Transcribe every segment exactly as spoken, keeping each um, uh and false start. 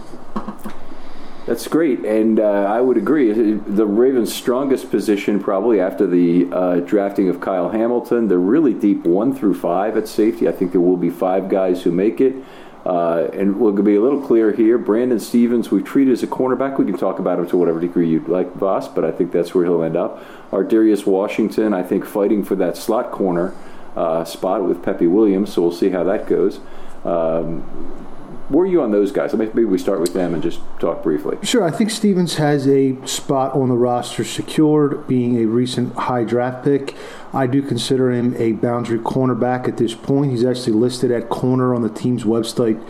That's great, and uh, I would agree. The Ravens' strongest position probably after the uh, drafting of Kyle Hamilton. They're really deep one through five at safety. I think there will be five guys who make it. Uh, and we'll be a little clear here. Brandon Stevens, we've treated as a cornerback. We can talk about him to whatever degree you'd like, Vas, but I think that's where he'll end up. Ar'Darius Washington, I think, fighting for that slot corner uh, spot with Pepe Williams, so we'll see how that goes. Um, Where are you on those guys? Maybe we start with them and just talk briefly. Sure. I think Stevens has a spot on the roster secured, being a recent high draft pick. I do consider him a boundary cornerback at this point. He's actually listed at corner on the team's website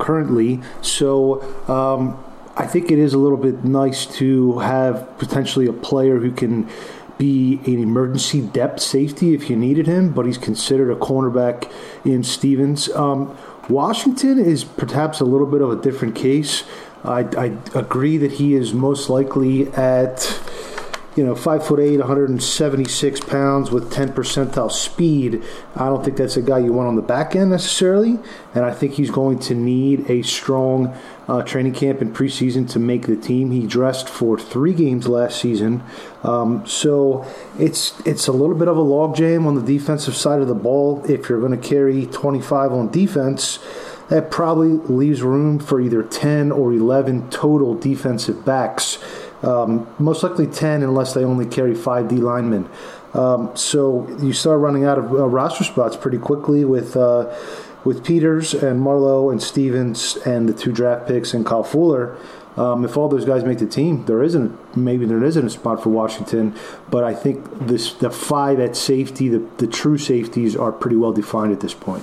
currently. So um, I think it is a little bit nice to have potentially a player who can be an emergency depth safety if you needed him, but he's considered a cornerback in Stevens. Um, Washington is perhaps a little bit of a different case. I, I agree that he is most likely at you know, five foot eight, one hundred seventy-six pounds with ten percentile speed. I don't think that's a guy you want on the back end necessarily, and I think he's going to need a strong uh, training camp and preseason to make the team. He dressed for three games last season, um, so it's it's a little bit of a logjam on the defensive side of the ball. If you're going to carry twenty-five on defense, that probably leaves room for either ten or eleven total defensive backs. Um, most likely ten unless they only carry five D linemen. Um, so you start running out of uh, roster spots pretty quickly with uh, with Peters and Marlowe and Stevens and the two draft picks and Kyle Fuller. Um, if all those guys make the team, there isn't maybe there isn't a spot for Washington. But I think this the five at safety, the, the true safeties are pretty well defined at this point.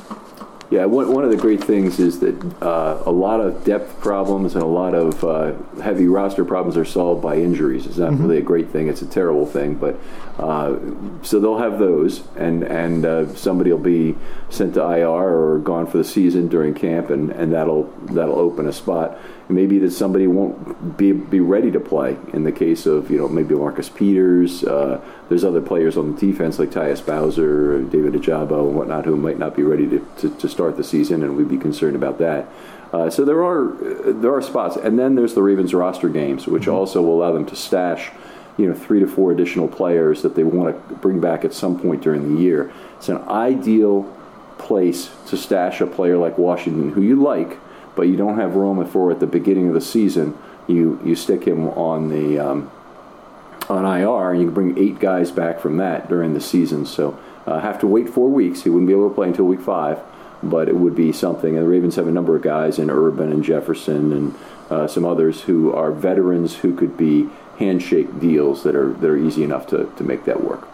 Yeah, one one of the great things is that uh, a lot of depth problems and a lot of uh, heavy roster problems are solved by injuries. It's not mm-hmm. really a great thing. It's a terrible thing. But uh, so they'll have those, and, and uh, somebody will be sent to I R or gone for the season during camp, and, and that'll that'll open a spot. And maybe that somebody won't be be ready to play in the case of, you know, maybe Marcus Peters. Uh, there's other players on the defense like Tyus Bowser, or David Ajabo, and whatnot, who might not be ready to, to, to start the season, and we'd be concerned about that. Uh, so there are there are spots, and then there's the Ravens roster games, which mm-hmm. also will allow them to stash, you know, three to four additional players that they want to bring back at some point during the year. It's an ideal place to stash a player like Washington, who you like, but you don't have room for at the beginning of the season. You you stick him on the um, on I R, and you can bring eight guys back from that during the season. So uh, have to wait four weeks. He wouldn't be able to play until week five. But it would be something. And the Ravens have a number of guys in Urban and Jefferson and uh, some others who are veterans who could be handshake deals that are that are easy enough to, to make that work.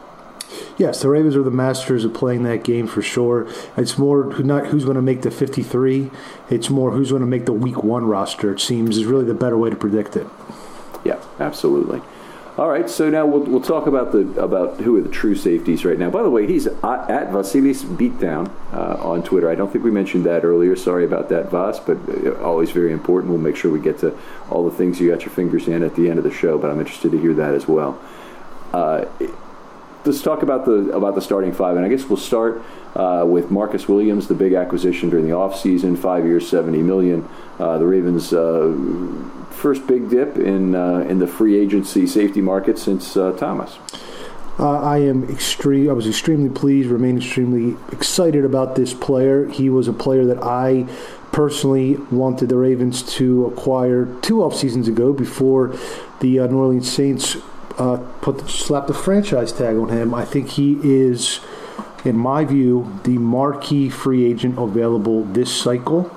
Yes, the Ravens are the masters of playing that game for sure. It's more who not who's going to make the fifty-three. It's more who's going to make the week one roster, it seems, is really the better way to predict it. Yeah, absolutely. All right, so now we'll we'll talk about the about who are the true safeties right now. By the way, he's at Vasilis Beatdown uh, on Twitter. I don't think we mentioned that earlier. Sorry about that, Vas, but always very important. We'll make sure we get to all the things you got your fingers in at the end of the show, but I'm interested to hear that as well. Uh, let's talk about the about the starting five, and I guess we'll start uh, with Marcus Williams, the big acquisition during the offseason, five years, seventy million dollars. Uh, the Ravens... Uh, First big dip in uh, in the free agency safety market since uh, Thomas. Uh, I am extreme. I was extremely pleased. Remain extremely excited about this player. He was a player that I personally wanted the Ravens to acquire two off seasons ago before the uh, New Orleans Saints uh, put the, slapped the franchise tag on him. I think he is, in my view, the marquee free agent available this cycle.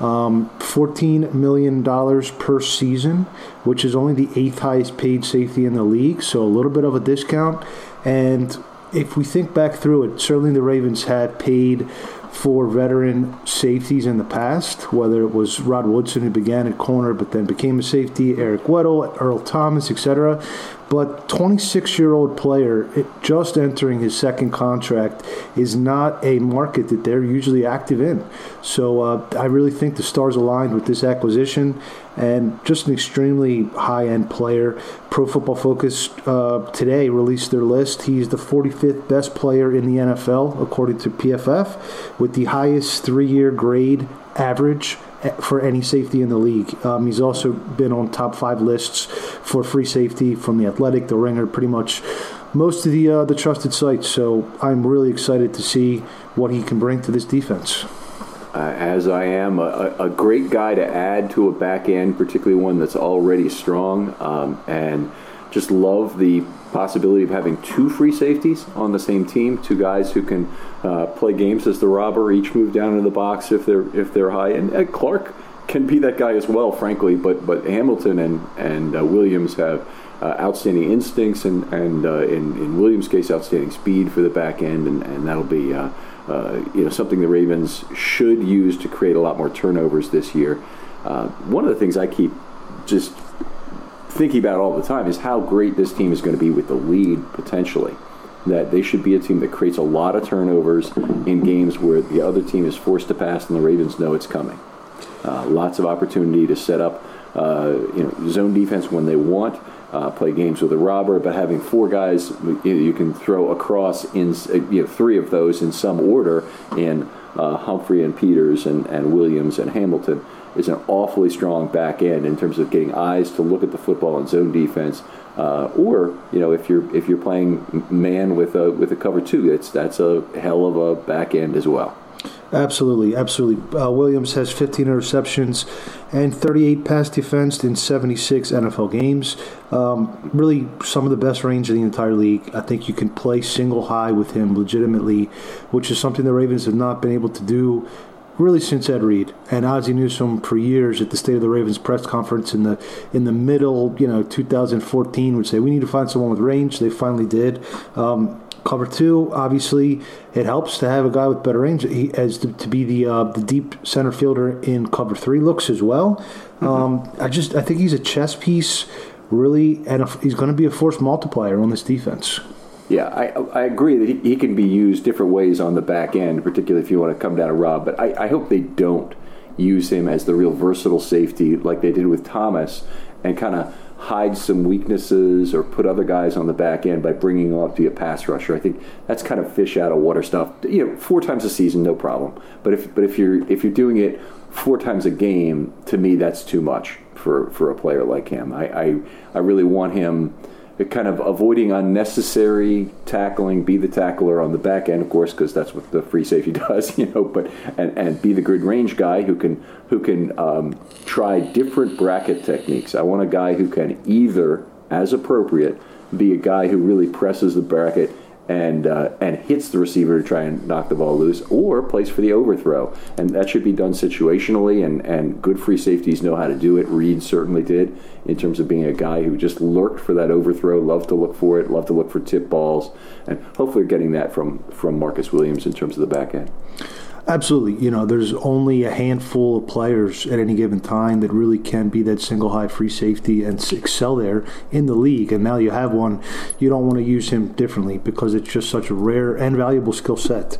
Um, fourteen million dollars per season, which is only the eighth highest paid safety in the league, so a little bit of a discount. And if we think back through it, certainly the Ravens had paid for veteran safeties in the past, whether it was Rod Woodson, who began at corner but then became a safety, Eric Weddle, Earl Thomas, et cetera. But twenty-six-year-old player it, just entering his second contract is not a market that they're usually active in. So uh, I really think the stars aligned with this acquisition, and just an extremely high-end player. Pro Football Focus uh, today released their list. He's the forty-fifth best player in the N F L, according to P F F, with the highest three-year grade average for any safety in the league. Um, he's also been on top five lists for free safety from The Athletic, The Ringer, pretty much most of the uh, the trusted sites. So I'm really excited to see what he can bring to this defense. Uh, as I am, a, a great guy to add to a back end, particularly one that's already strong, um, and just love the possibility of having two free safeties on the same team, two guys who can uh, play games as the robber, each move down into the box if they're if they're high. And Ed Clark can be that guy as well, frankly, but but Hamilton and, and uh, Williams have uh, outstanding instincts and, and uh, in, in Williams' case, outstanding speed for the back end, and, and that'll be... Uh, Uh, you know, something the Ravens should use to create a lot more turnovers this year. Uh, one of the things I keep just thinking about all the time is how great this team is going to be with the lead, potentially. That they should be a team that creates a lot of turnovers in games where the other team is forced to pass and the Ravens know it's coming. Uh, lots of opportunity to set up uh, you know, zone defense when they want. uh, play games with a robber, but having four guys you can throw across in, you know, three of those in some order in uh, Humphrey and Peters and, and Williams and Hamilton is an awfully strong back end in terms of getting eyes to look at the football and zone defense. Uh, or you know, if you're if you're playing man with a with a cover two, it's that's a hell of a back end as well. Absolutely, absolutely. Uh, Williams has fifteen interceptions and thirty-eight pass defense in seventy-six N F L games. Um, really, some of the best range in the entire league. I think you can play single high with him legitimately, which is something the Ravens have not been able to do really since Ed Reed. And Ozzie Newsome for years at the State of the Ravens press conference in the in the middle, you know, two thousand fourteen would say, we need to find someone with range. They finally did. Um, cover two, obviously, it helps to have a guy with better range he, as to, to be the uh, the deep center fielder in cover three looks as well. Mm-hmm. Um, I just I think he's a chess piece, really, and a, he's going to be a force multiplier on this defense. Yeah, I I agree that he, he can be used different ways on the back end, particularly if you want to come down to Rob. But I, I hope they don't use him as the real versatile safety like they did with Thomas and kind of hide some weaknesses or put other guys on the back end by bringing them up to be a pass rusher. I think that's kind of fish out of water stuff. You know, four times a season, no problem. But if but if you're if you're doing it four times a game, to me that's too much for, for a player like him. I, I, I really want him kind of avoiding unnecessary tackling, be the tackler on the back end, of course, because that's what the free safety does, you know. But and, and be the good range guy who can who can um, try different bracket techniques. I want a guy who can either, as appropriate, be a guy who really presses the bracket and uh, and hits the receiver to try and knock the ball loose, or plays for the overthrow. And that should be done situationally, and, and good free safeties know how to do it. Reed certainly did in terms of being a guy who just lurked for that overthrow, loved to look for it, loved to look for tip balls, and hopefully getting that from, from Marcus Williams in terms of the back end. Absolutely. You know, there's only a handful of players at any given time that really can be that single high free safety and excel there in the league. And now you have one, you don't want to use him differently because it's just such a rare and valuable skill set.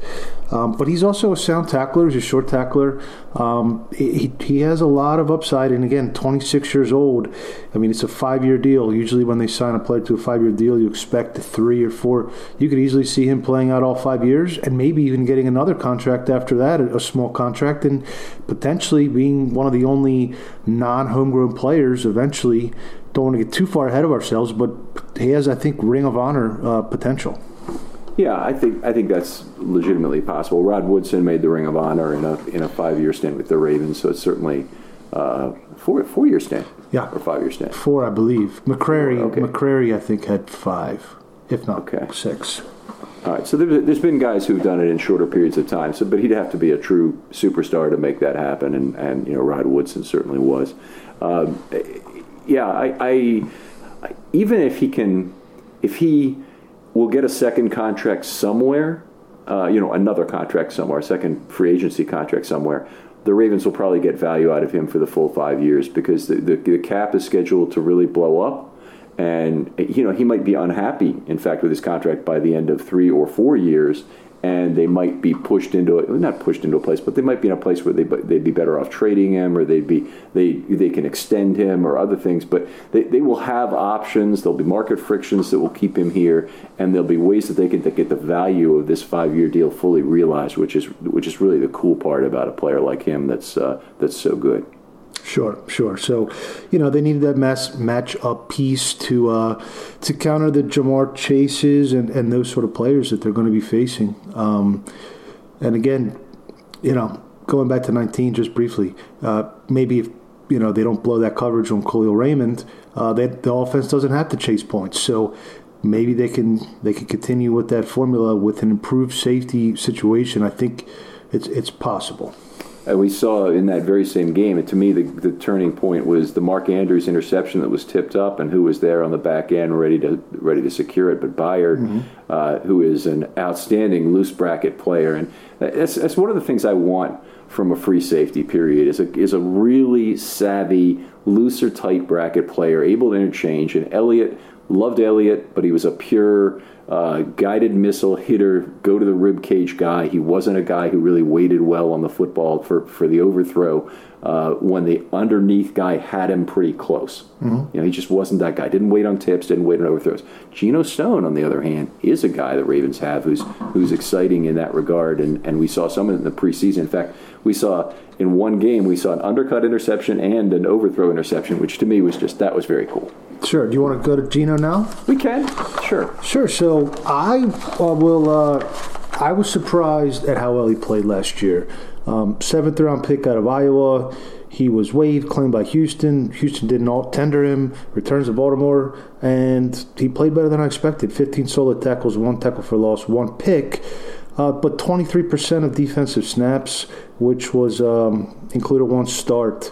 Um, but he's also a sound tackler. He's a short tackler. Um, he, he has a lot of upside. And again, twenty-six years old. I mean, it's a five-year deal. Usually when they sign a player to a five-year deal, you expect a three or four. You could easily see him playing out all five years and maybe even getting another contract after that, a small contract, and potentially being one of the only non-homegrown players eventually. Don't want to get too far ahead of ourselves, but he has, I think, Ring of Honor uh, potential. Yeah, I think I think that's legitimately possible. Rod Woodson made the Ring of Honor in a in a five year stint with the Ravens, so it's certainly uh, four four year stint, yeah, or five year stint. Four, I believe. McCrary, okay. McCrary, I think had five, if not okay. six. All right, so there's, there's been guys who've done it in shorter periods of time. So, but he'd have to be a true superstar to make that happen, and, and you know, Rod Woodson certainly was. Um, yeah, I, I even if he can, if he. We'll get a second contract somewhere, uh, you know, another contract somewhere, a second free agency contract somewhere. The Ravens will probably get value out of him for the full five years because the, the, the cap is scheduled to really blow up. And, you know, he might be unhappy, in fact, with his contract by the end of three or four years. And they might be pushed into it, not pushed into a place, but they might be in a place where they, they'd be better off trading him, or they'd be they they can extend him or other things. But they, they will have options. There'll be market frictions that will keep him here, and there'll be ways that they can to get the value of this five-year deal fully realized, which is which is really the cool part about a player like him that's uh, that's so good. Sure, sure. So, you know, they needed that mass match-up piece to uh, to counter the Jamar Chases and, and those sort of players that they're going to be facing. Um, and again, you know, going back to nineteen just briefly, uh, maybe if, you know, they don't blow that coverage on Khalil Raymond, uh, they, the offense doesn't have to chase points. So maybe they can they can continue with that formula with an improved safety situation. I think it's it's possible. And we saw in that very same game, and to me the, the turning point was the Mark Andrews interception that was tipped up, and who was there on the back end ready to ready to secure it but Byard, mm-hmm. uh, who is an outstanding loose bracket player. And that's, that's one of the things I want from a free safety, period, is a, is a really savvy, looser tight bracket player, able to interchange. And Elliott, loved Elliott, but he was a pure uh, guided missile hitter, go to the rib cage guy. He wasn't a guy who really waited well on the football for, for the overthrow uh, when the underneath guy had him pretty close. Mm-hmm. You know, he just wasn't that guy. Didn't wait on tips, didn't wait on overthrows. Geno Stone, on the other hand, is a guy the Ravens have who's who's exciting in that regard, and, and we saw some in the preseason. In fact, we saw in one game, we saw an undercut interception and an overthrow interception, which to me was just, that was very cool. Sure. Do you want to go to Geno now? We can. Sure. Sure. So I uh, will. Uh, I was surprised at how well he played last year. Um, seventh round pick out of Iowa. He was waived, claimed by Houston. Houston didn't all tender him. Returns to Baltimore, and he played better than I expected. fifteen solo tackles, one tackle for loss, one pick. Uh, but twenty-three percent of defensive snaps, which was um, included one start.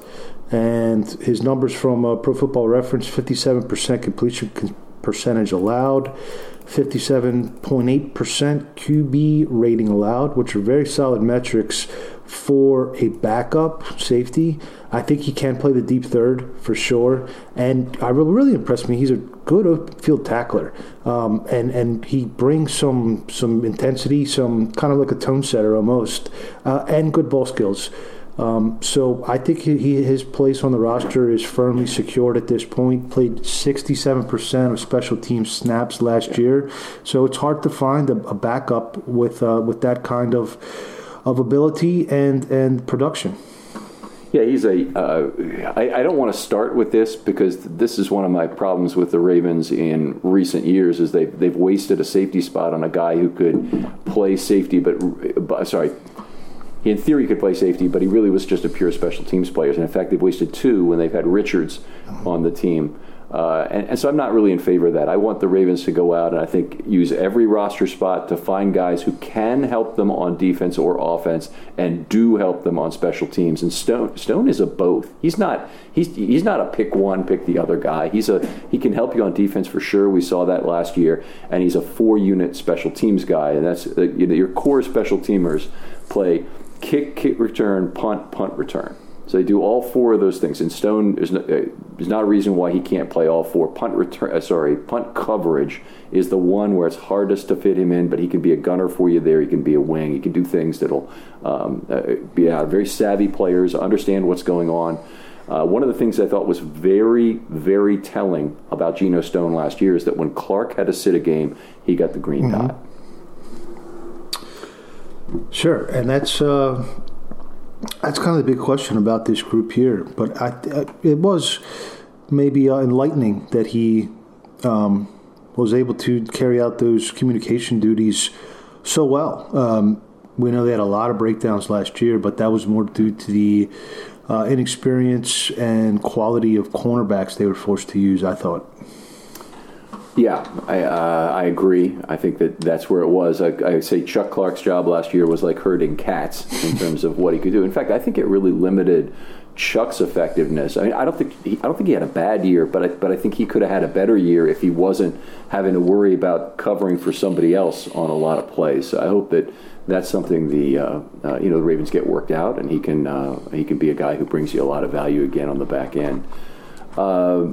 And his numbers from uh, Pro Football Reference, fifty-seven percent completion percentage allowed, fifty-seven point eight percent Q B rating allowed, which are very solid metrics for a backup safety. I think he can play the deep third for sure. And I really, really impressed me. He's a good field tackler, um, and and he brings some some intensity, some kind of like a tone setter almost, uh, and good ball skills. Um, so I think he, he, his place on the roster is firmly secured at this point. Played sixty-seven percent of special team snaps last year, so it's hard to find a, a backup with uh, with that kind of of ability and, and production. Yeah, he's a. Uh, I, I don't want to start with this because this is one of my problems with the Ravens in recent years is they've they've wasted a safety spot on a guy who could play safety, but, but sorry. He, in theory, could play safety, but he really was just a pure special teams player. And, in fact, they've wasted two when they've had Richards on the team. Uh, and, and so I'm not really in favor of that. I want the Ravens to go out and, I think, use every roster spot to find guys who can help them on defense or offense and do help them on special teams. And Stone Stone is a both. He's not he's he's not a pick one, pick the other guy. He's a he can help you on defense for sure. We saw that last year. And he's a four-unit special teams guy. And that's uh, you know, your core special teamers play kick, kick, return, punt, punt, return. So they do all four of those things. And Stone, there's, no, uh, there's not a reason why he can't play all four. Punt return, uh, sorry, punt coverage is the one where it's hardest to fit him in, but he can be a gunner for you there. He can be a wing. He can do things that'll um, uh, be out. Very savvy players, understand what's going on. Uh, one of the things I thought was very, very telling about Geno Stone last year is that when Clark had to sit a game, he got the green mm-hmm. dot. Sure, and that's uh, that's kind of the big question about this group here. But I, I, it was maybe uh, enlightening that he um, was able to carry out those communication duties so well. Um, we know they had a lot of breakdowns last year, but that was more due to the uh, inexperience and quality of cornerbacks they were forced to use, I thought. Yeah, I uh, I agree. I think that that's where it was. I, I say Chuck Clark's job last year was like herding cats in terms of what he could do. In fact, I think it really limited Chuck's effectiveness. I mean, I don't think he, I don't think he had a bad year, but I, but I think he could have had a better year if he wasn't having to worry about covering for somebody else on a lot of plays. So I hope that that's something the uh, uh, you know the Ravens get worked out, and he can uh, he can be a guy who brings you a lot of value again on the back end. Uh,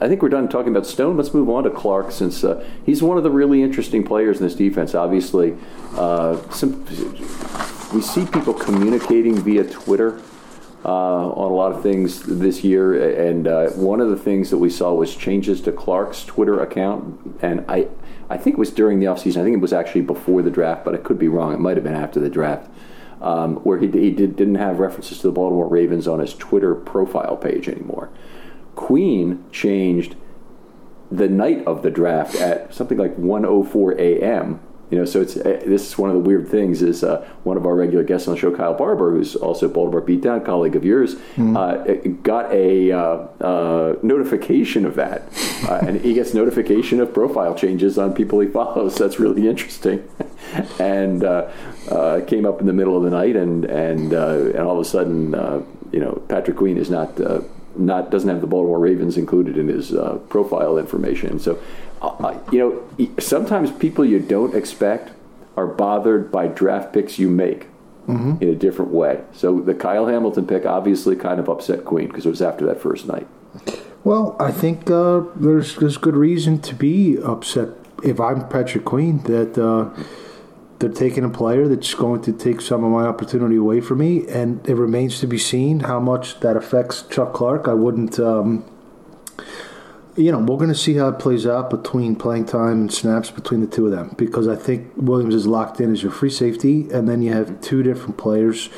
I think we're done talking about Stone. Let's move on to Clark, since uh, he's one of the really interesting players in this defense. Obviously, uh, some, we see people communicating via Twitter uh, on a lot of things this year, and uh, one of the things that we saw was changes to Clark's Twitter account, and I, I think it was during the offseason. I think it was actually before the draft, but I could be wrong. It might have been after the draft. Um, where he, he did, didn't have references to the Baltimore Ravens on his Twitter profile page anymore. Queen changed the night of the draft at something like one oh four a.m. You know, so it's uh, this is one of the weird things is uh, one of our regular guests on the show, Kyle Barber, who's also a Baltimore Beatdown colleague of yours, mm-hmm. uh, got a uh, uh, notification of that, uh, and he gets notification of profile changes on people he follows. That's really interesting, and uh, uh, came up in the middle of the night, and and uh, and all of a sudden, uh, you know, Patrick Queen is not. Uh, Not doesn't have the Baltimore Ravens included in his uh, profile information. So, uh, you know, sometimes people you don't expect are bothered by draft picks you make mm-hmm. in a different way. So the Kyle Hamilton pick obviously kind of upset Queen because it was after that first night. Well, I think uh, there's there's good reason to be upset if I'm Patrick Queen, that uh, they're taking a player that's going to take some of my opportunity away from me, and it remains to be seen how much that affects Chuck Clark. I wouldn't, um, you know, we're going to see how it plays out between playing time and snaps between the two of them, because I think Williams is locked in as your free safety, and then you have two different players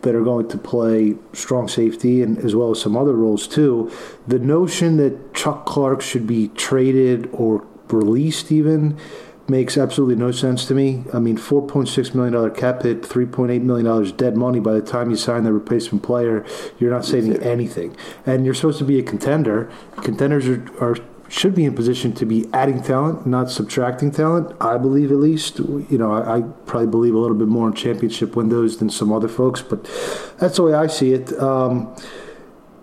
that are going to play strong safety and as well as some other roles too. The notion that Chuck Clark should be traded or released even makes absolutely no sense to me. I mean, four point six million dollars cap hit, three point eight million dollars dead money. By the time you sign the replacement player, you're not saving anything. And you're supposed to be a contender. Contenders are, are should be in position to be adding talent, not subtracting talent, I believe at least. You know, I, I probably believe a little bit more in championship windows than some other folks, but that's the way I see it. Um,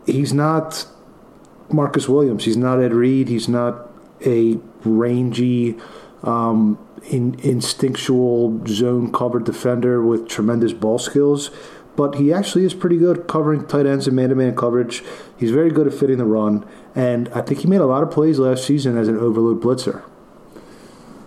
he's not Marcus Williams. He's not Ed Reed. He's not a rangy, um, in, instinctual zone cover defender with tremendous ball skills, but he actually is pretty good covering tight ends and man-to-man coverage. He's very good at fitting the run, and I think he made a lot of plays last season as an overload blitzer.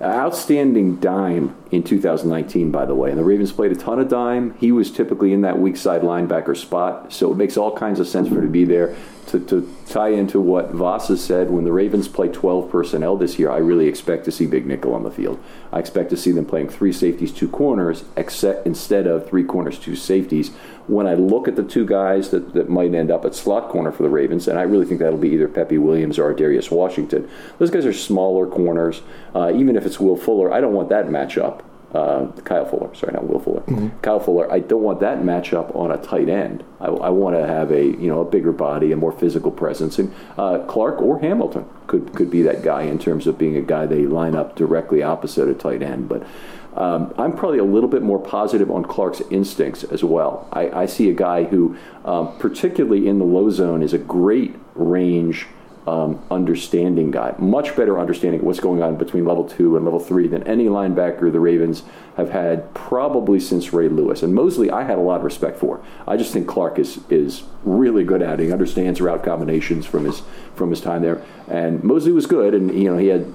Outstanding dime in two thousand nineteen, by the way, and the Ravens played a ton of dime. He was typically in that weak side linebacker spot, so it makes all kinds of sense for him to be there. To, to tie into what Vas has said, when the Ravens play twelve personnel this year, I really expect to see Big Nickel on the field. I expect to see them playing three safeties, two corners, except instead of three corners, two safeties. When I look at the two guys that, that might end up at slot corner for the Ravens, and I really think that'll be either Pepe Williams or Ar'Darius Washington, those guys are smaller corners. Uh, even if it's Will Fuller, I don't want that matchup. Uh, Kyle Fuller, sorry, not Will Fuller. Mm-hmm. Kyle Fuller. I don't want that matchup on a tight end. I, I want to have a you know a bigger body, a more physical presence, and uh, Clark or Hamilton could could be that guy in terms of being a guy they line up directly opposite a tight end. But um, I'm probably a little bit more positive on Clark's instincts as well. I, I see a guy who, um, particularly in the low zone, is a great range. Um, understanding guy, much better understanding of what's going on between level two and level three than any linebacker the Ravens have had probably since Ray Lewis. And Mosley, I had a lot of respect for. I just think Clark is is really good at it. He understands route combinations from his from his time there. And Mosley was good, and you know he had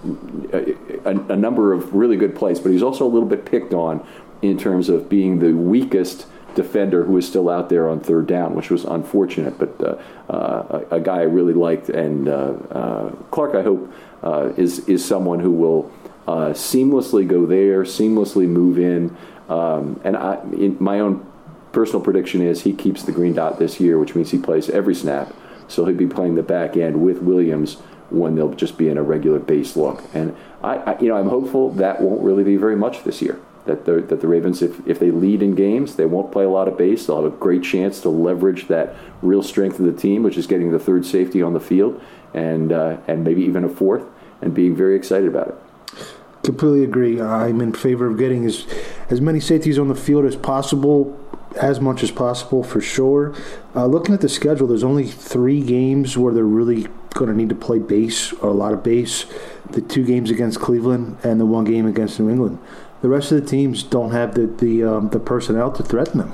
a, a, a number of really good plays, but he's also a little bit picked on in terms of being the weakest defender who is still out there on third down, which was unfortunate, but uh, uh, a, a guy I really liked. And uh, uh, Clark, I hope, uh, is is someone who will uh, seamlessly go there, seamlessly move in. Um, and I, in my own personal prediction is he keeps the green dot this year, which means he plays every snap. So he'll be playing the back end with Williams when they'll just be in a regular base look. And I, I you know, I'm hopeful that won't really be very much this year. That the, that the Ravens, if, if they lead in games, they won't play a lot of base. They'll have a great chance to leverage that real strength of the team, which is getting the third safety on the field and uh, and maybe even a fourth, and being very excited about it. Completely agree. I'm in favor of getting as, as many safeties on the field as possible, as much as possible for sure. Uh, looking at the schedule, there's only three games where they're really going to need to play base or a lot of base, the two games against Cleveland and the one game against New England. The rest of the teams don't have the the, um, the personnel to threaten them.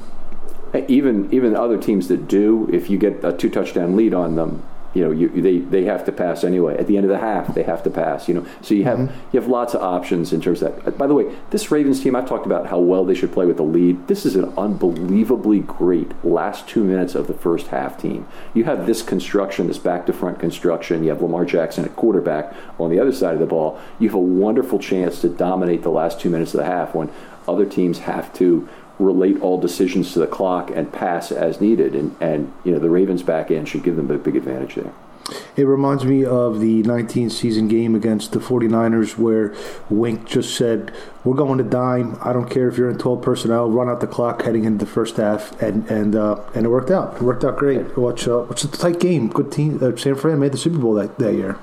Even even other teams that do, if you get a two touchdown lead on them, you know you, they they have to pass anyway. At the end of the half, they have to pass. You know, so you have mm-hmm. you have lots of options in terms of that. By the way, this Ravens team, I've talked about how well they should play with the lead. This is an unbelievably great last two minutes of the first half team. You have this construction, this back to front construction. You have Lamar Jackson at quarterback on the other side of the ball. You have a wonderful chance to dominate the last two minutes of the half when other teams have to relate all decisions to the clock and pass as needed, and, and you know the Ravens back end should give them a big advantage there. It reminds me of the nineteen season game against the 49ers where Wink just said, we're going to dime, I don't care if you're in twelve personnel, run out the clock heading into the first half, and and uh, and it worked out. It worked out great. Watch, uh, watch a tight game. Good team. Uh, San Fran made the Super Bowl that, that year.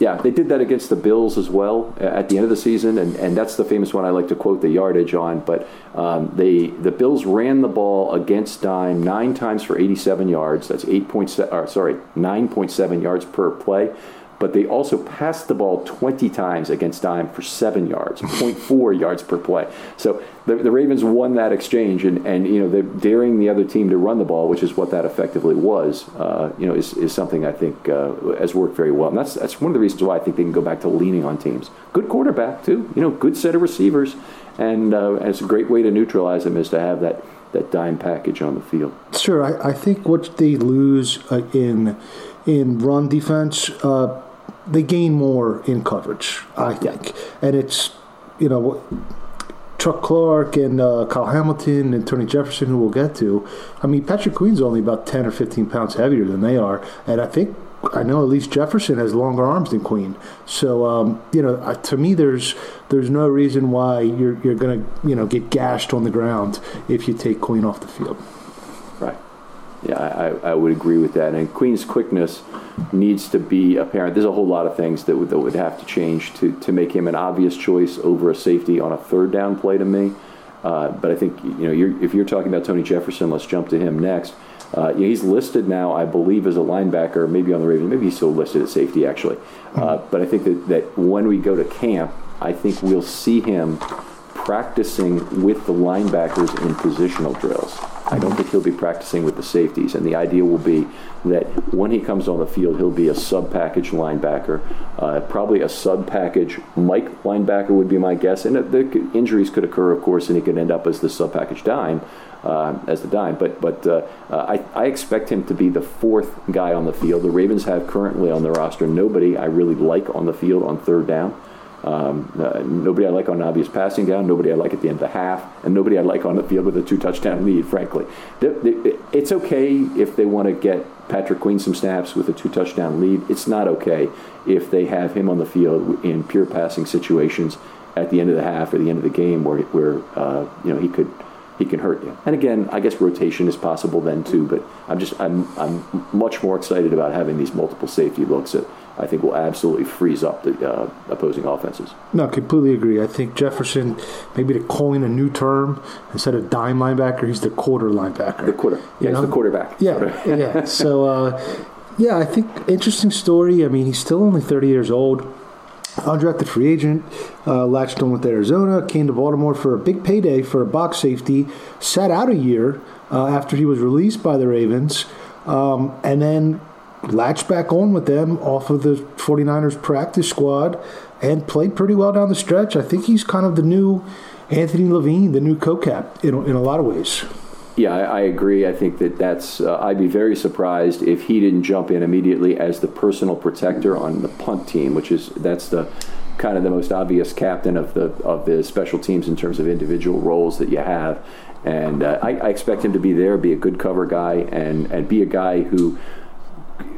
Yeah, they did that against the Bills as well at the end of the season, and, and that's the famous one I like to quote the yardage on. But um, they the Bills ran the ball against dime nine times for eighty-seven yards. That's eight point seven, or sorry, nine point seven yards per play. but they also passed the ball twenty times against Dime for seven yards, point four yards per play. So the, the Ravens won that exchange, and, and you know, they're daring the other team to run the ball, which is what that effectively was, uh, you know, is, is something I think uh, has worked very well. And that's that's one of the reasons why I think they can go back to leaning on teams. Good quarterback, too. You know, good set of receivers, and, uh, and it's a great way to neutralize them is to have that, that dime package on the field. Sure. I, I think what they lose uh, in in run defense, uh, they gain more in coverage, I think. And it's, you know, Chuck Clark and uh, Kyle Hamilton and Tony Jefferson, who we'll get to. I mean, Patrick Queen's only about ten or fifteen pounds heavier than they are. And I think, I know at least Jefferson has longer arms than Queen. So, um, you know, uh, to me, there's there's no reason why you're you're going to, you know, get gashed on the ground if you take Queen off the field. Right. Yeah, I, I would agree with that. And Queen's quickness needs to be apparent. There's a whole lot of things that would, that would have to change to, to make him an obvious choice over a safety on a third down play to me. Uh, but I think, you know, you're, if you're talking about Tony Jefferson, let's jump to him next. Uh, you know, he's listed now, I believe, as a linebacker, maybe on the Ravens. Maybe he's still listed at safety, actually. Uh, but I think that, that when we go to camp, I think we'll see him practicing with the linebackers in positional drills. I don't think he'll be practicing with the safeties. And the idea will be that when he comes on the field, he'll be a sub-package linebacker, uh, probably a sub-package Mike linebacker would be my guess. And the injuries could occur, of course, and he could end up as the sub-package dime, uh, as the dime. But but uh, I, I expect him to be the fourth guy on the field. The Ravens have currently on their roster nobody I really like on the field on third down. Um, uh, nobody I like on an obvious passing down, nobody I like at the end of the half, and nobody I like on the field with a two-touchdown lead, frankly. They, they, it's okay if they want to get Patrick Queen some snaps with a two-touchdown lead. It's not okay if they have him on the field in pure passing situations at the end of the half or the end of the game where, where uh, you know, he could he can hurt you. And again, I guess rotation is possible then too, but I'm just I'm I'm much more excited about having these multiple safety looks at I think will absolutely freeze up the uh, opposing offenses. No, completely agree. I think Jefferson, maybe to coin a new term, instead of dime linebacker, he's the quarter linebacker. The quarter. Yeah, you know? He's the quarterback. Yeah, sort of. yeah. So, uh, yeah, I think interesting story. I mean, he's still only thirty years old. Undrafted free agent, uh, latched on with Arizona, came to Baltimore for a big payday for a box safety, sat out a year uh, after he was released by the Ravens, um, and then latched back on with them off of the 49ers practice squad and played pretty well down the stretch. I think he's kind of the new Anthony Levine, the new co-cap in, in a lot of ways. Yeah, I, I agree. I think that that's uh, – I'd be very surprised if he didn't jump in immediately as the personal protector on the punt team, which is – that's the kind of the most obvious captain of the of the special teams in terms of individual roles that you have. And uh, I, I expect him to be there, be a good cover guy, and, and be a guy who –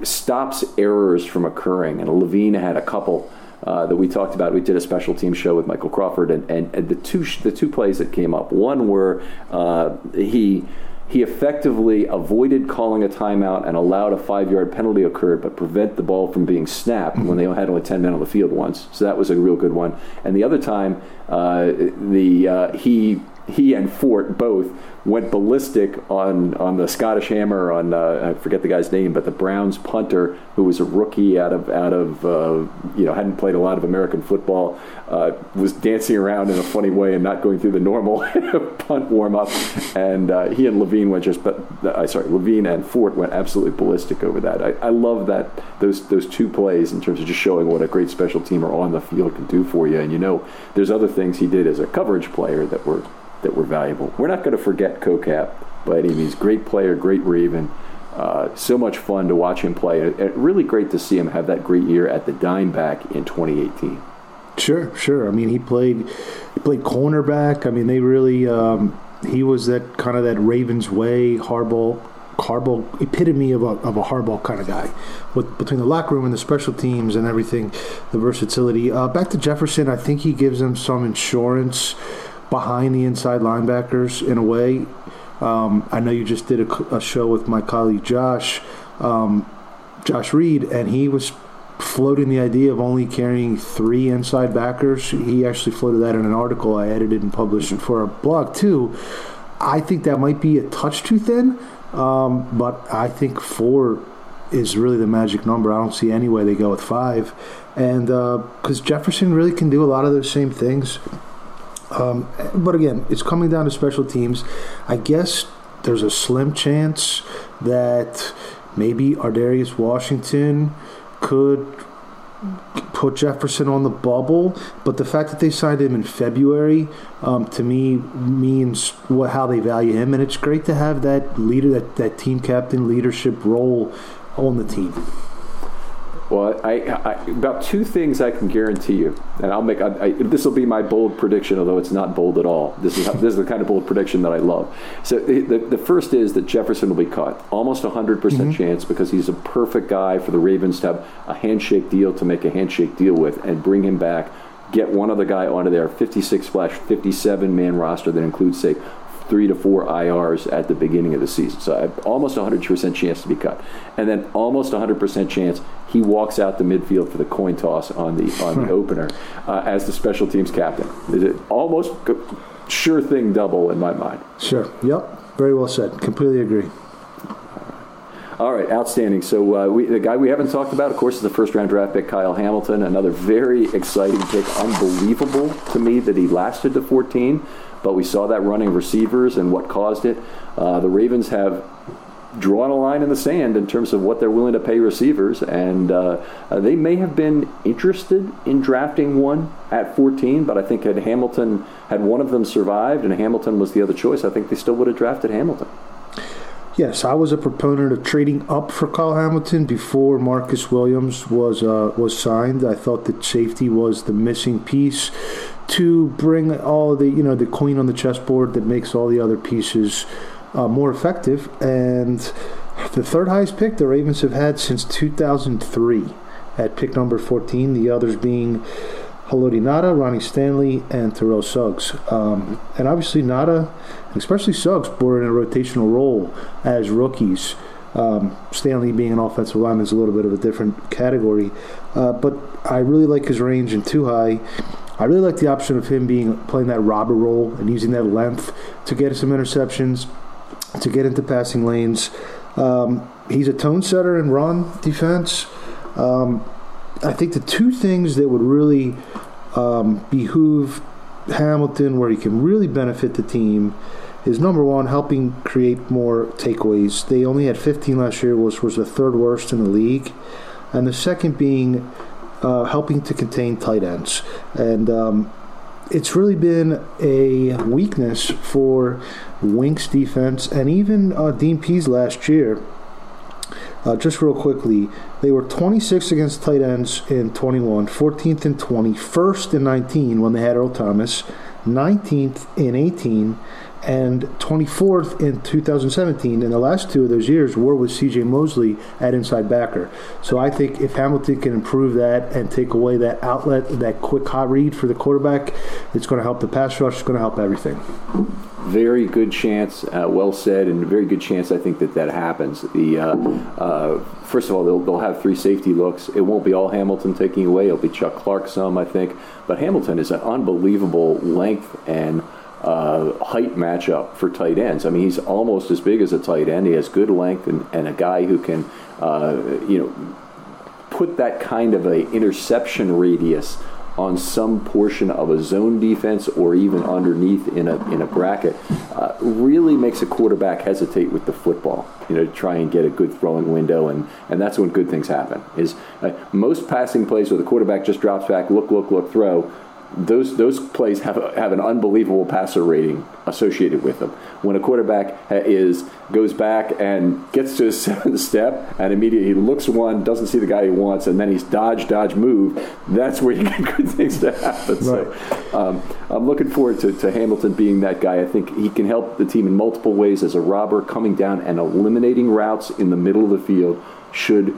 stops errors from occurring. And Levine had a couple uh, that we talked about. We did a special team show with Michael Crawford, and, and, and the two the two plays that came up. One where uh, he he effectively avoided calling a timeout and allowed a five-yard penalty occur, but prevent the ball from being snapped when they had only ten men on the field once. So that was a real good one. And the other time, uh, the uh, he. He and Fort both went ballistic on, on the Scottish Hammer, on uh, I forget the guy's name, but the Browns punter who was a rookie out of out of uh, you know hadn't played a lot of American football, uh, was dancing around in a funny way and not going through the normal punt warm up, and uh, he and Levine went just but I uh, sorry Levine and Fort went absolutely ballistic over that. I, I love that those those two plays in terms of just showing what a great special teamer on the field can do for you, and you know there's other things he did as a coverage player that were. that were valuable. We're not going to forget Co-Cap by any means. Great player, great Raven. Uh, so much fun to watch him play. It, it really great to see him have that great year at the dime back in twenty eighteen. Sure, sure. I mean, he played he played cornerback. I mean, they really, um, he was that kind of that Ravens way, Harbaugh, Harbaugh epitome of a, of a Harbaugh kind of guy. With, between the locker room and the special teams and everything, the versatility. Uh, back to Jefferson, I think he gives them some insurance behind the inside linebackers in a way. Um, I know you just did a, a show with my colleague Josh, um, Josh Reed, and he was floating the idea of only carrying three inside backers. He actually floated that in an article I edited and published for a blog too. I think that might be a touch too thin, um, but I think four is really the magic number. I don't see any way they go with five. And because uh, Jefferson really can do a lot of those same things. Um, but again, it's coming down to special teams. I guess there's a slim chance that maybe Ar'Darius Washington could put Jefferson on the bubble, but the fact that they signed him in February um, to me means what, how they value him, and it's great to have that leader, that, that team captain leadership role on the team. Well, I, I, about two things I can guarantee you, and I'll make I, I, this will be my bold prediction, although it's not bold at all. This is how, this is the kind of bold prediction that I love. So the, the first is that Jefferson will be cut, almost a hundred percent chance, because he's a perfect guy for the Ravens to have a handshake deal, to make a handshake deal with, and bring him back, get one other guy onto their fifty-six slash fifty-seven man roster that includes, say, three to four I Rs at the beginning of the season. So almost one hundred percent chance to be cut. And then almost one hundred percent chance he walks out the midfield for the coin toss on the on the opener uh, as the special teams captain. It's almost sure thing double in my mind. Sure. Yep. Very well said. Completely agree. All right, outstanding. So uh, we, the guy we haven't talked about, of course, is the first-round draft pick, Kyle Hamilton, another very exciting pick. Unbelievable to me that he lasted to fourteen, but we saw that running receivers and what caused it. Uh, the Ravens have drawn a line in the sand in terms of what they're willing to pay receivers, and uh, they may have been interested in drafting one at fourteen, but I think had Hamilton, had one of them survived and Hamilton was the other choice, I think they still would have drafted Hamilton. Yes, I was a proponent of trading up for Kyle Hamilton before Marcus Williams was uh, was signed. I thought that safety was the missing piece to bring all the, you know, the queen on the chessboard that makes all the other pieces uh, more effective. And the third highest pick the Ravens have had since two thousand three at pick number fourteen, the others being Haloti Ngata, Ronnie Stanley, and Terrell Suggs. Um, and obviously Ngata, especially Suggs, were in a rotational role as rookies. Um, Stanley being an offensive lineman is a little bit of a different category. Uh, but I really like his range in too high. I really like the option of him being playing that robber role and using that length to get some interceptions, to get into passing lanes. Um, he's a tone setter in run defense. Um, I think the two things that would really um, behoove Hamilton, where he can really benefit the team, is number one, helping create more takeaways. They only had fifteen last year, which was the third worst in the league. And the second being uh, helping to contain tight ends. And um, it's really been a weakness for Wink's defense and even uh, Dean Pease last year. Uh, just real quickly, they were twenty-six against tight ends in twenty-one, fourteenth in twenty, first in nineteen when they had Earl Thomas, nineteenth in eighteen, and twenty-fourth in two thousand seventeen. And the last two of those years were with C J Mosley at inside backer. So I think if Hamilton can improve that and take away that outlet, that quick hot read for the quarterback, it's going to help the pass rush, it's going to help everything. Very good chance, uh, well said, and very good chance I think that that happens. The uh, uh, first of all, they'll, they'll have three safety looks. It won't be all Hamilton taking away. It'll be Chuck Clark some, I think. But Hamilton is an unbelievable length and uh, height matchup for tight ends. I mean, he's almost as big as a tight end. He has good length and, and a guy who can, uh, you know, put that kind of a interception radius on some portion of a zone defense or even underneath in a in a bracket, uh, really makes a quarterback hesitate with the football, you know, to try and get a good throwing window, and, and that's when good things happen. Is uh, most passing plays where the quarterback just drops back, look, look, look, throw, those those plays have a, have an unbelievable passer rating associated with them. When a quarterback is goes back and gets to his seventh step and immediately he looks one, doesn't see the guy he wants, and then he's dodge, dodge, move, that's where you get good things to happen. Right. So um, I'm looking forward to, to Hamilton being that guy. I think he can help the team in multiple ways as a robber, coming down and eliminating routes in the middle of the field should,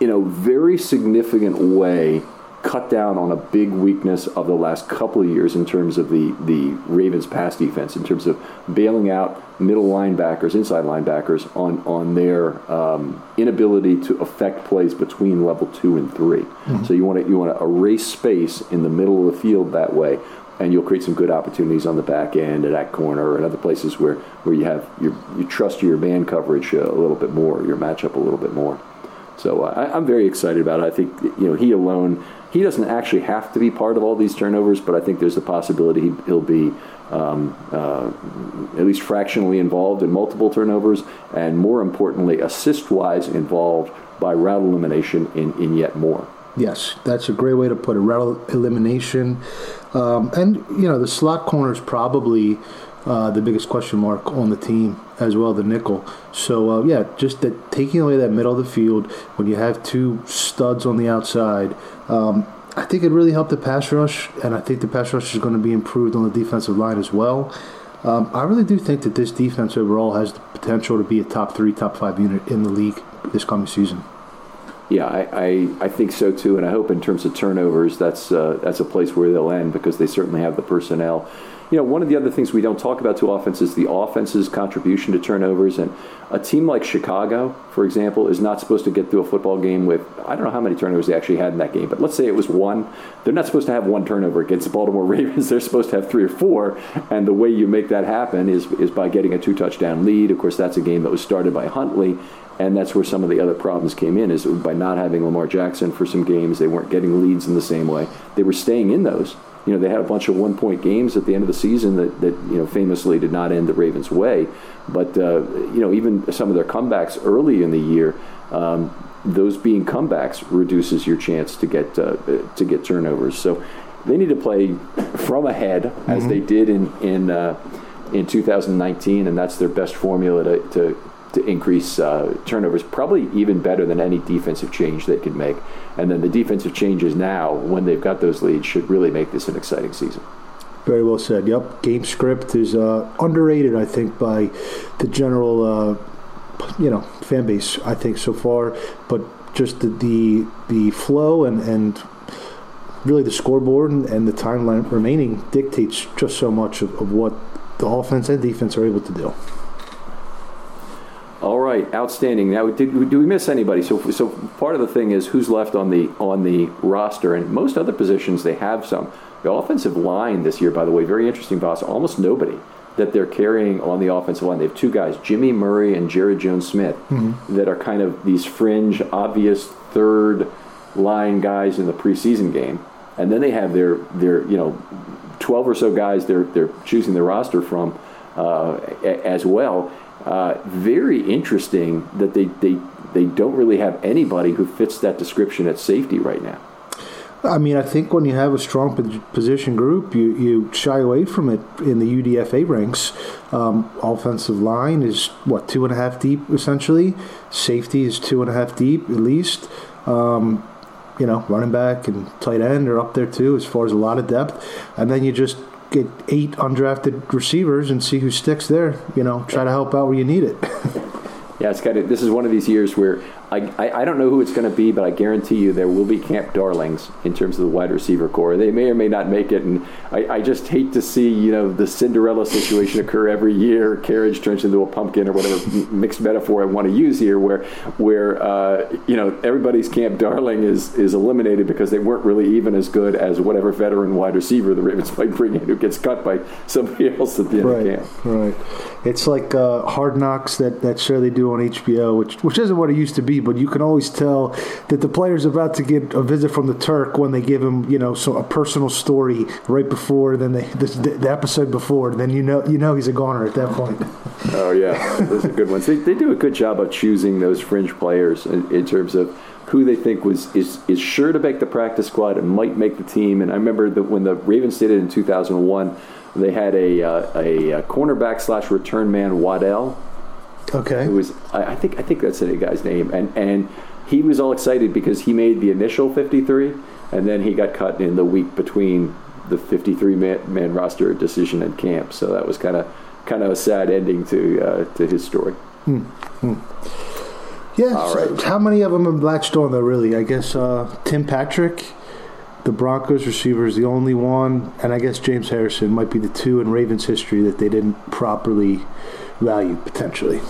in a very significant way, cut down on a big weakness of the last couple of years in terms of the, the Ravens' pass defense, in terms of bailing out middle linebackers, inside linebackers, on, on their um, inability to affect plays between level two and three. Mm-hmm. So you want to you want to erase space in the middle of the field that way, and you'll create some good opportunities on the back end at that corner and other places where, where you have your, you trust your man coverage a little bit more, your matchup a little bit more. So I, I'm very excited about it. I think, you know, he alone, he doesn't actually have to be part of all these turnovers, but I think there's the possibility he, he'll be um, uh, at least fractionally involved in multiple turnovers, and more importantly, assist-wise involved by route elimination in, in yet more. Yes, that's a great way to put it, route elimination. Um, and, you know, the slot corner is probably uh, the biggest question mark on the team as well, the nickel. So, uh, yeah, just that taking away that middle of the field when you have two studs on the outside, um, I think it really helped the pass rush, and I think the pass rush is going to be improved on the defensive line as well. Um, I really do think that this defense overall has the potential to be a top three, top five unit in the league this coming season. Yeah, I, I, I think so too, and I hope in terms of turnovers, that's uh, that's a place where they'll end, because they certainly have the personnel. You know, one of the other things we don't talk about too often is the offense's contribution to turnovers, and a team like Chicago, for example, is not supposed to get through a football game with, I don't know how many turnovers they actually had in that game, but let's say it was one. They're not supposed to have one turnover against the Baltimore Ravens. They're supposed to have three or four, and the way you make that happen is is by getting a two-touchdown lead. Of course, that's a game that was started by Huntley, and that's where some of the other problems came in, is by not having Lamar Jackson for some games. They weren't getting leads in the same way. They were staying in those. You know, they had a bunch of one-point games at the end of the season that, that you know, famously did not end the Ravens' way. But, uh, you know, even some of their comebacks early in the year, um, those being comebacks reduces your chance to get uh, to get turnovers. So they need to play from ahead, mm-hmm. as they did in, in, uh, in two thousand nineteen, and that's their best formula to... to to increase uh, turnovers, probably even better than any defensive change they could make. And then the defensive changes now, when they've got those leads, should really make this an exciting season. Very well said. Yep. Game script is uh, underrated, I think, by the general uh, you know, fan base, I think, so far. But just the the, the flow and, and really the scoreboard and, and the timeline remaining dictates just so much of, of what the offense and defense are able to do. All right, outstanding. Now, did, do we miss anybody? So, so part of the thing is who's left on the on the roster, and most other positions they have some. The offensive line this year, by the way, very interesting, Vas. Almost nobody that they're carrying on the offensive line. They have two guys, Jimmy Murray and Jared Jones-Smith, mm-hmm. that are kind of these fringe, obvious third line guys in the preseason game, and then they have their their you know twelve or so guys they're they're choosing their roster from uh, as well. Uh, very interesting that they, they, they don't really have anybody who fits that description at safety right now. I mean, I think when you have a strong position group, you, you shy away from it in the U D F A ranks. Um, offensive line is, what, two and a half deep, essentially? Safety is two and a half deep, at least. Um, you know, running back and tight end are up there, too, as far as a lot of depth. And then you just get eight undrafted receivers and see who sticks there. You know, try to help out where you need it. Yeah, it's got to, this is one of these years where I, I, I don't know who it's going to be, but I guarantee you there will be camp darlings in terms of the wide receiver core. They may or may not make it, and I, I just hate to see, you know, the Cinderella situation occur every year, carriage turns into a pumpkin or whatever mixed metaphor I want to use here, where where uh, you know, everybody's camp darling is is eliminated because they weren't really even as good as whatever veteran wide receiver the Ravens might bring in who gets cut by somebody else at the end right, of camp. Right, right. It's like uh, Hard Knocks that, that sure they do on H B O, which which isn't what it used to be, but you can always tell that the player's about to get a visit from the Turk when they give him, you know, so a personal story right before, then they, this, the episode before, then you know you know he's a goner at that point. Oh, yeah. Those are good ones. They, they do a good job of choosing those fringe players in, in terms of who they think was is, is sure to make the practice squad and might make the team. And I remember that when the Ravens did it in two thousand one, they had a, uh, a, a cornerback slash return man, Waddell. Okay. It was I think I think that's the guy's name, and and he was all excited because he made the initial fifty-three, and then he got cut in the week between the fifty-three man roster decision and camp. So that was kind of kind of a sad ending to uh, to his story. Hmm. Hmm. Yeah. All right. So how many of them have latched on though? Really, I guess uh, Tim Patrick, the Broncos receiver, is the only one, and I guess James Harrison might be the two in Ravens history that they didn't properly value, potentially.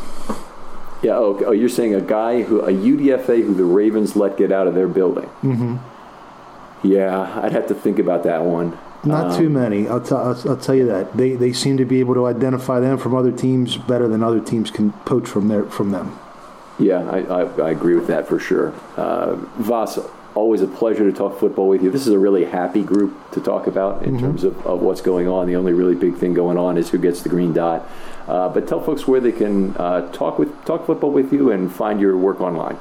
Yeah, oh, oh, you're saying a guy, who a U D F A who the Ravens let get out of their building. Mm-hmm. Yeah, I'd have to think about that one. Not um, too many. I'll, t- I'll, I'll tell you that. They they seem to be able to identify them from other teams better than other teams can poach from their from them. Yeah, I, I, I agree with that for sure. Uh, Vas, always a pleasure to talk football with you. This is a really happy group to talk about in mm-hmm. terms of, of what's going on. The only really big thing going on is who gets the green dot. Uh, but tell folks where they can uh, talk with talk football with you and find your work online.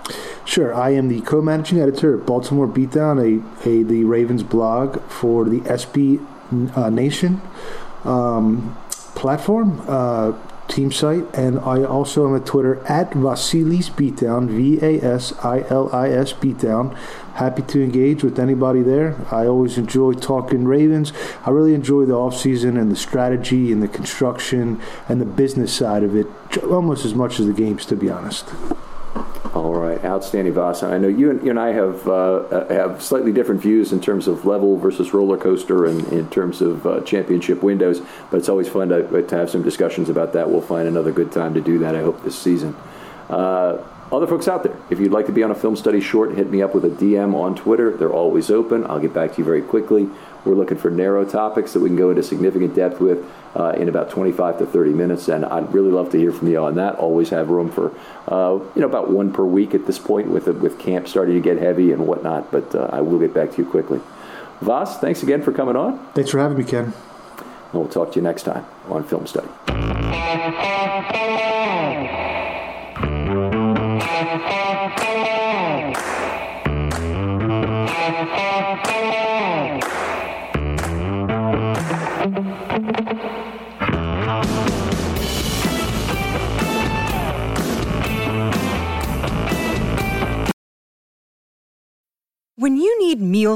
Sure. I am the co-managing editor at Baltimore Beatdown, a, a the Ravens blog for the S B uh, Nation um, platform, uh, team site. And I also am on Twitter at Vasilis Beatdown, V A S I L I S Beatdown. Happy to engage with anybody there. I always enjoy talking Ravens. I really enjoy the offseason and the strategy and the construction and the business side of it almost as much as the games, to be honest. All right. Outstanding, Vas. I know you and, you and I have uh, have slightly different views in terms of level versus roller coaster and in terms of uh, championship windows, but it's always fun to, to have some discussions about that. We'll find another good time to do that, I hope, this season. Uh, Other folks out there, if you'd like to be on a film study short, hit me up with a D M on Twitter. They're always open. I'll get back to you very quickly. We're looking for narrow topics that we can go into significant depth with uh, in about twenty-five to thirty minutes, and I'd really love to hear from you on that. Always have room for uh, you know about one per week at this point with with camp starting to get heavy and whatnot, but uh, I will get back to you quickly. Vas, thanks again for coming on. Thanks for having me, Ken. And we'll talk to you next time on Film Study. When you need